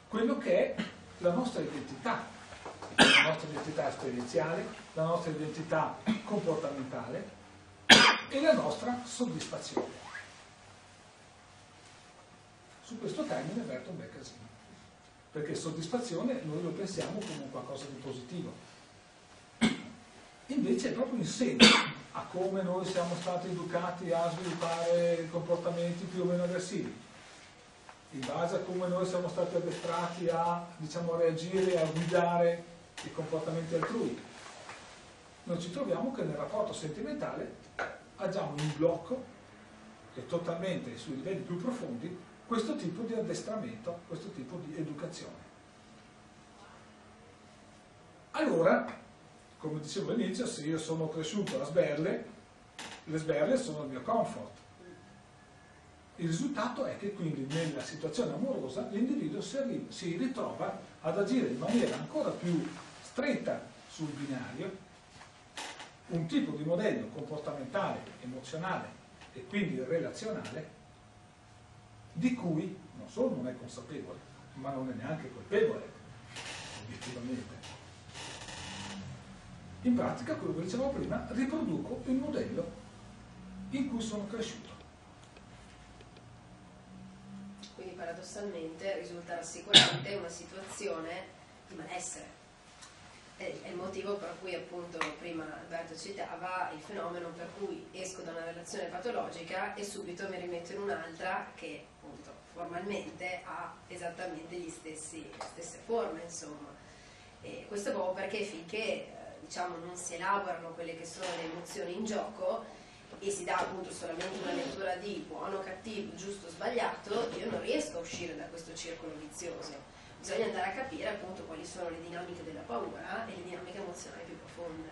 quello che è la nostra identità, la nostra identità esperienziale, la nostra identità comportamentale, e la nostra soddisfazione. Su questo termine avverto un bel casino, perché soddisfazione noi lo pensiamo come qualcosa di positivo, invece è proprio in seno a come noi siamo stati educati a sviluppare comportamenti più o meno aggressivi, in base a come noi siamo stati addestrati a, diciamo, a reagire, a guidare i comportamenti altrui, noi ci troviamo che nel rapporto sentimentale abbiamo un blocco che totalmente sui livelli più profondi questo tipo di addestramento, questo tipo di educazione. Allora, come dicevo all'inizio, se io sono cresciuto a sberle, le sberle sono il mio comfort. Il risultato è che quindi nella situazione amorosa l'individuo si ritrova ad agire in maniera ancora più stretta sul binario, un tipo di modello comportamentale, emozionale e quindi relazionale di cui non solo non è consapevole, ma non è neanche colpevole, obiettivamente. In pratica, quello che dicevo prima, riproduco il modello in cui sono cresciuto. Quindi paradossalmente risulta rassicurante una situazione di malessere. È il motivo per cui, appunto, prima Alberto citava il fenomeno per cui esco da una relazione patologica e subito mi rimetto in un'altra che, appunto, formalmente ha esattamente gli stessi, le stesse forme, insomma. E questo proprio perché finché, diciamo, non si elaborano quelle che sono le emozioni in gioco e si dà, appunto, solamente una lettura di buono, cattivo, giusto, sbagliato, io non riesco a uscire da questo circolo vizioso. Bisogna andare a capire, appunto, quali sono le dinamiche della paura e le dinamiche emozionali più profonde.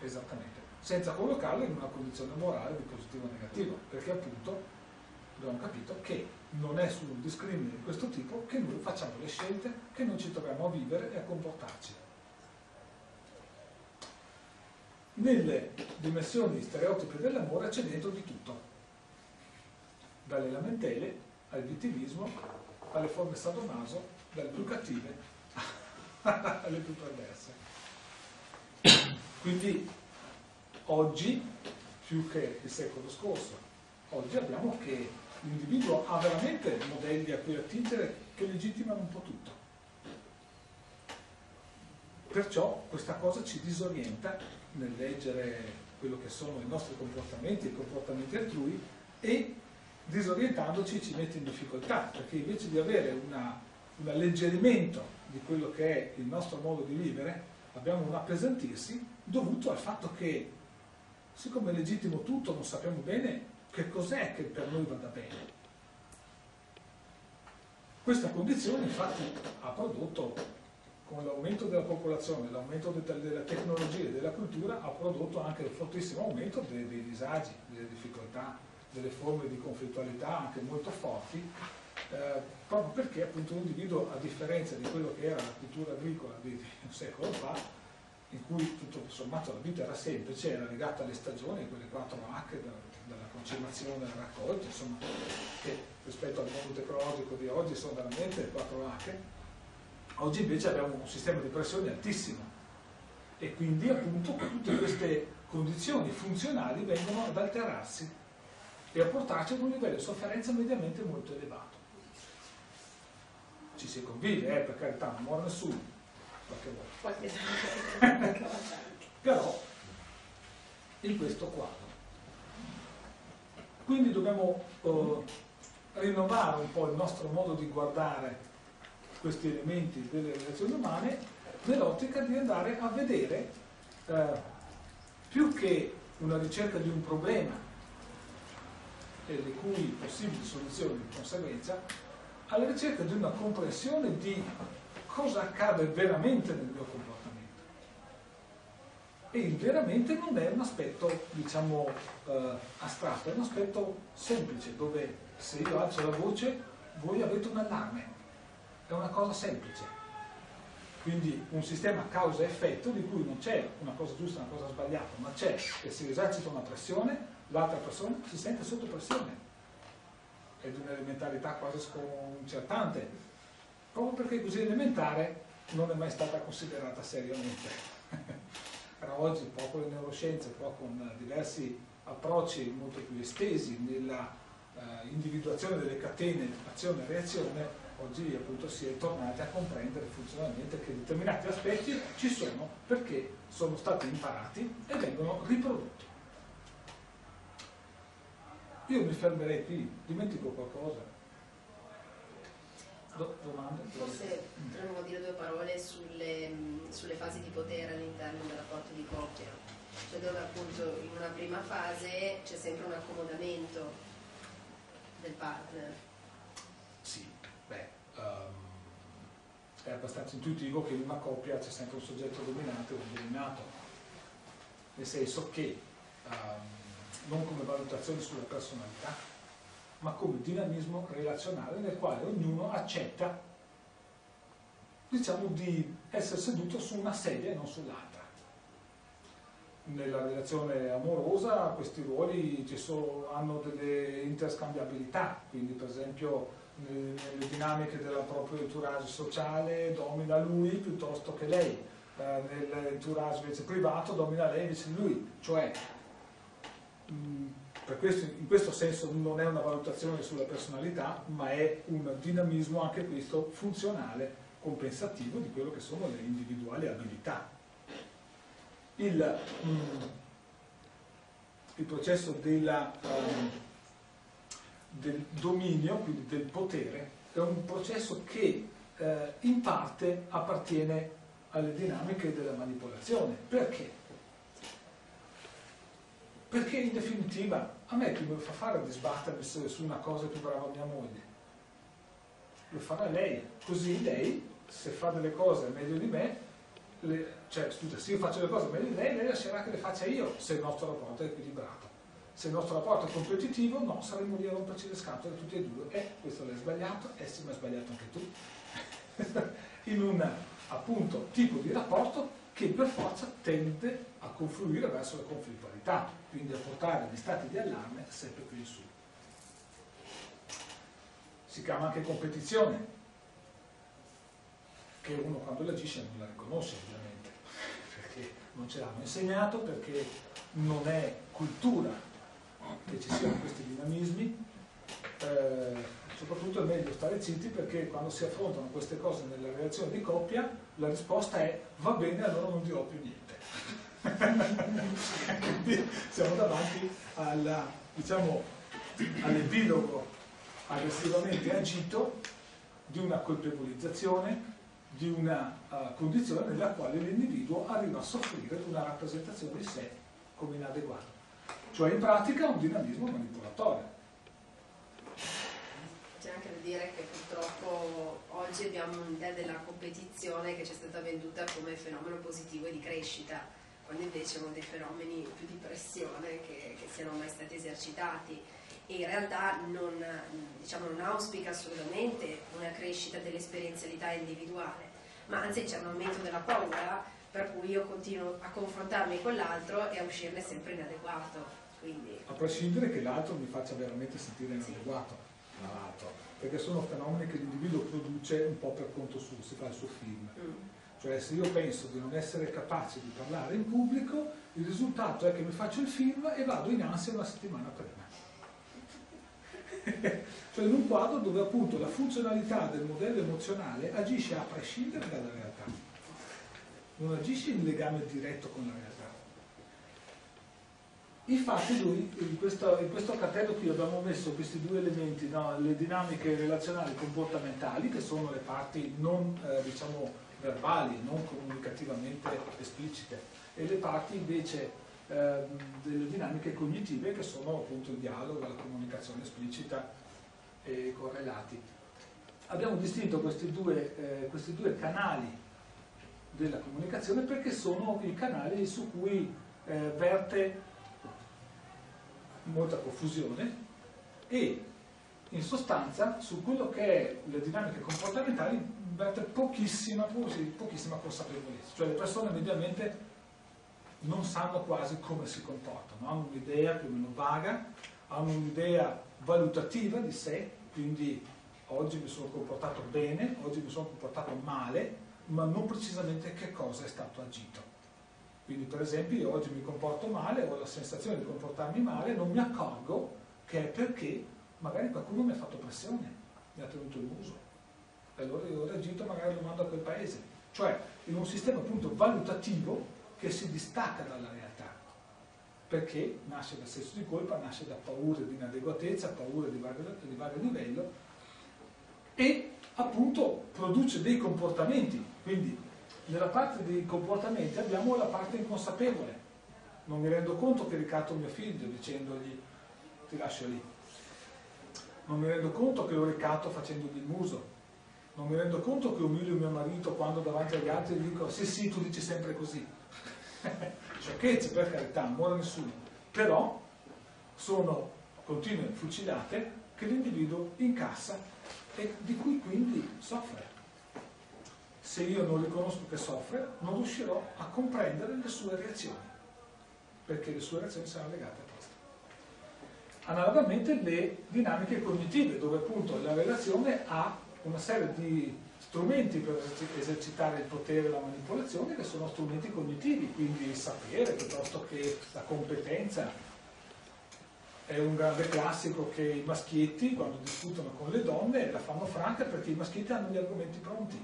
Esattamente, senza collocarle in una condizione morale di positivo o negativo, perché appunto abbiamo capito che non è su un discrimine di questo tipo che noi facciamo le scelte, che noi ci troviamo a vivere e a comportarci. Nelle dimensioni stereotipe dell'amore c'è dentro di tutto, dalle lamentele al vittimismo, alle forme sadomaso, dalle più cattive alle più perverse. Quindi oggi, più che il secolo scorso, oggi abbiamo che l'individuo ha veramente modelli a cui attingere che legittimano un po' tutto. Perciò questa cosa ci disorienta nel leggere quello che sono i nostri comportamenti, i comportamenti altrui, e disorientandoci ci mette in difficoltà, perché invece di avere una, un alleggerimento di quello che è il nostro modo di vivere, abbiamo un appesantirsi dovuto al fatto che, siccome è legittimo tutto, non sappiamo bene che cos'è che per noi vada bene. Questa condizione infatti ha prodotto, con l'aumento della popolazione, l'aumento della tecnologia e della cultura, ha prodotto anche un fortissimo aumento dei, dei disagi, delle difficoltà, delle forme di conflittualità anche molto forti, eh, proprio perché appunto l'individuo, a differenza di quello che era la cultura agricola di un secolo fa, in cui tutto sommato la vita era semplice, era legata alle stagioni, quelle quattro vacche, da, dalla conciliazione al raccolto, insomma, che rispetto al mondo tecnologico di oggi sono veramente quattro vacche. Oggi invece abbiamo un sistema di pressioni altissimo e quindi appunto tutte queste condizioni funzionali vengono ad alterarsi e a portarci ad un livello di sofferenza mediamente molto elevato. Ci si convive, eh, per carità, non muore nessuno, qualche volta. Però, in questo quadro. Quindi dobbiamo eh, rinnovare un po' il nostro modo di guardare questi elementi delle relazioni umane nell'ottica di andare a vedere eh, più che una ricerca di un problema e le cui possibili soluzioni di conseguenza, alla ricerca di una comprensione di cosa accade veramente nel mio comportamento. E il veramente non è un aspetto, diciamo, eh, astratto, è un aspetto semplice, dove se io alzo la voce voi avete un allarme. È una cosa semplice. Quindi un sistema causa-effetto di cui non c'è una cosa giusta e una cosa sbagliata, ma c'è che si esercita una pressione, l'altra persona si sente sotto pressione, è di un'elementalità quasi sconcertante, proprio perché così elementare non è mai stata considerata seriamente. Però oggi, un po' con le neuroscienze, un po' con diversi approcci molto più estesi nella eh, individuazione delle catene azione e reazione, oggi appunto si è tornati a comprendere funzionalmente che determinati aspetti ci sono perché sono stati imparati e vengono riprodotti. Io mi fermerei qui, dimentico qualcosa? Do, domanda? Forse potremmo dire due parole sulle, sulle fasi di potere all'interno del rapporto di coppia, cioè dove appunto in una prima fase c'è sempre un accomodamento del partner. Sì, beh, um, è abbastanza intuitivo che in una coppia c'è sempre un soggetto dominante e un dominato, nel senso che um, non come valutazione sulla personalità, ma come dinamismo relazionale nel quale ognuno accetta, diciamo, di essere seduto su una sedia e non sull'altra. Nella relazione amorosa questi ruoli ci sono, hanno delle interscambiabilità, quindi per esempio nelle dinamiche del proprio entourage sociale domina lui piuttosto che lei, nell'entourage invece privato domina lei invece lui, cioè per questo, in questo senso non è una valutazione sulla personalità, ma è un dinamismo anche questo funzionale, compensativo di quello che sono le individuali abilità. Il, mm, il processo della, um, del dominio, quindi del potere, è un processo che eh, in parte appartiene alle dinamiche della manipolazione. Perché? Perché in definitiva a me chi me lo fa fare di sbattermi su una cosa più brava mia moglie? Lo farà lei, così lei se fa delle cose meglio di me, le, cioè scusa, se io faccio le cose meglio di lei, lei lascerà che le faccia io se il nostro rapporto è equilibrato. Se il nostro rapporto è competitivo, no, saremo lì a romperci le scatole tutti e due. Eh, questo l'hai sbagliato, eh sì, ma hai sbagliato anche tu. In un appunto tipo di rapporto che per forza tende a confluire verso la conflittualità, quindi a portare gli stati di allarme sempre più in su. Si chiama anche competizione, che uno quando la agisce non la riconosce ovviamente, perché non ce l'hanno insegnato, perché non è cultura che ci siano questi dinamismi, eh, soprattutto è meglio stare zitti, perché quando si affrontano queste cose nella relazione di coppia la risposta è va bene, allora non dirò più niente. Quindi siamo davanti alla, diciamo, all'epilogo aggressivamente agito di una colpevolizzazione, di una uh, condizione nella quale l'individuo arriva a soffrire di una rappresentazione di sé come inadeguata, cioè in pratica un dinamismo manipolatorio. C'è anche da dire che purtroppo oggi abbiamo un'idea della competizione che ci è stata venduta come fenomeno positivo e di crescita, quando invece è uno dei fenomeni più di pressione che, che siano mai stati esercitati, e in realtà non, diciamo, non auspica assolutamente una crescita dell'esperienzialità individuale, ma anzi c'è un aumento della paura, per cui io continuo a confrontarmi con l'altro e a uscirne sempre inadeguato. Quindi... a prescindere che l'altro mi faccia veramente sentire inadeguato. Sì. Perché sono fenomeni che l'individuo produce un po' per conto suo, si fa il suo film. Mm. Cioè se io penso di non essere capace di parlare in pubblico, il risultato è che mi faccio il film e vado in ansia una settimana prima. Cioè in un quadro dove appunto la funzionalità del modello emozionale agisce a prescindere dalla realtà, non agisce in legame diretto con la realtà. Infatti lui, in questo, in questo cartello qui abbiamo messo questi due elementi, no? Le dinamiche relazionali comportamentali, che sono le parti non eh, diciamo, verbali, non comunicativamente esplicite, e le parti invece eh, delle dinamiche cognitive, che sono appunto il dialogo, la comunicazione esplicita e correlati. Abbiamo distinto questi due, eh, questi due canali della comunicazione perché sono i canali su cui eh, verte molta confusione e in sostanza su quello che è le dinamiche comportamentali verte pochissima, pochissima consapevolezza, cioè le persone mediamente non sanno quasi come si comportano, hanno un'idea più o meno vaga, hanno un'idea valutativa di sé, quindi oggi mi sono comportato bene, oggi mi sono comportato male, ma non precisamente che cosa è stato agito. Quindi per esempio io oggi mi comporto male, ho la sensazione di comportarmi male, non mi accorgo che è perché magari qualcuno mi ha fatto pressione, mi ha tenuto in uso. E allora io ho reagito, magari lo mando a quel paese. Cioè in un sistema appunto valutativo che si distacca dalla realtà, perché nasce dal senso di colpa, nasce da paure di inadeguatezza, paure di vario, di vario livello, e appunto produce dei comportamenti. Quindi nella parte dei comportamenti abbiamo la parte inconsapevole. Non mi rendo conto che ricatto mio figlio dicendogli ti lascio lì, non mi rendo conto che lo ricatto facendogli il muso, non mi rendo conto che umilio mio marito quando davanti agli altri gli dico sì sì tu dici sempre così. Sciocchezze, per carità, non muore nessuno, però sono continue fucilate che l'individuo incassa e di cui quindi soffre. Se io non riconosco che soffre, non riuscirò a comprendere le sue reazioni, perché le sue reazioni saranno legate a questo. Analogamente le dinamiche cognitive, dove appunto la relazione ha una serie di strumenti per esercitare il potere e la manipolazione, che sono strumenti cognitivi, quindi il sapere piuttosto che la competenza. È un grande classico che i maschietti, quando discutono con le donne, la fanno franca perché i maschietti hanno gli argomenti pronti.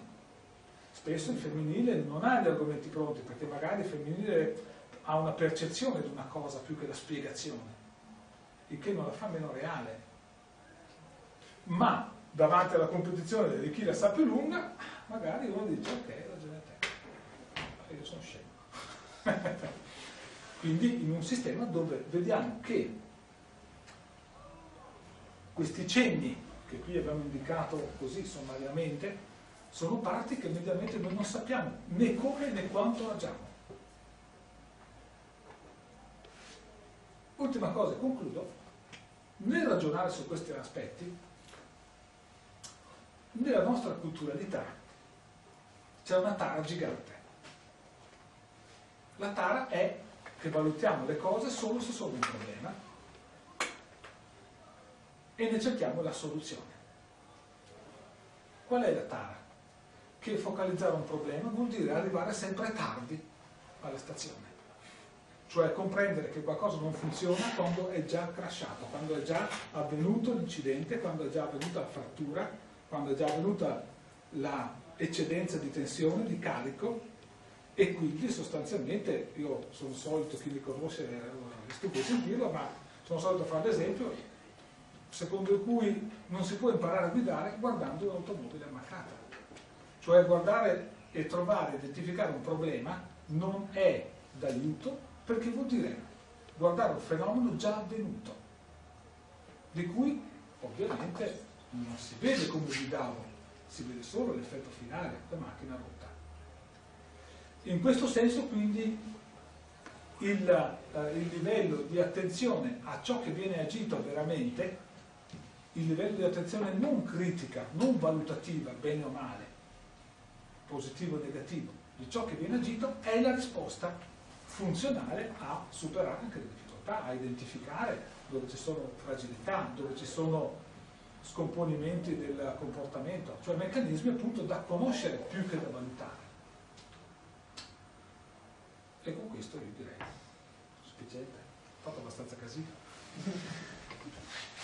Spesso il femminile non ha gli argomenti pronti, perché magari il femminile ha una percezione di una cosa più che la spiegazione, il che non la fa meno reale. Ma davanti alla competizione di chi la sa più lunga, magari uno dice ok, ragione a te, io sono scemo. Quindi in un sistema dove vediamo che questi cenni, che qui abbiamo indicato così sommariamente, sono parti che mediamente noi non sappiamo né come né quanto agiamo. Ultima cosa, e concludo, nel ragionare su questi aspetti, nella nostra culturalità c'è una tara gigante. La tara è che valutiamo le cose solo se sono un problema, e ne cerchiamo la soluzione. Qual è la tara? Che focalizzare un problema vuol dire arrivare sempre tardi alla stazione, cioè comprendere che qualcosa non funziona quando è già crashato, quando è già avvenuto l'incidente, quando è già avvenuta la frattura, quando è già avvenuta l'eccedenza di tensione, di carico, e quindi sostanzialmente, io sono solito, chi mi conosce è stupido sentirlo, ma sono solito fare l'esempio secondo cui non si può imparare a guidare guardando un'automobile ammaccata. Cioè guardare e trovare, identificare un problema non è d'aiuto, perché vuol dire guardare un fenomeno già avvenuto, di cui ovviamente non si vede come guidavo, si vede solo l'effetto finale, la macchina rotta. In questo senso quindi il, eh, il livello di attenzione a ciò che viene agito veramente, il livello di attenzione non critica, non valutativa, bene o male, positivo o negativo, di ciò che viene agito, è la risposta funzionale a superare anche le difficoltà, a identificare dove ci sono fragilità, dove ci sono scomponimenti del comportamento, cioè meccanismi appunto da conoscere più che da valutare. E con questo io direi sufficiente, ho fatto abbastanza casino.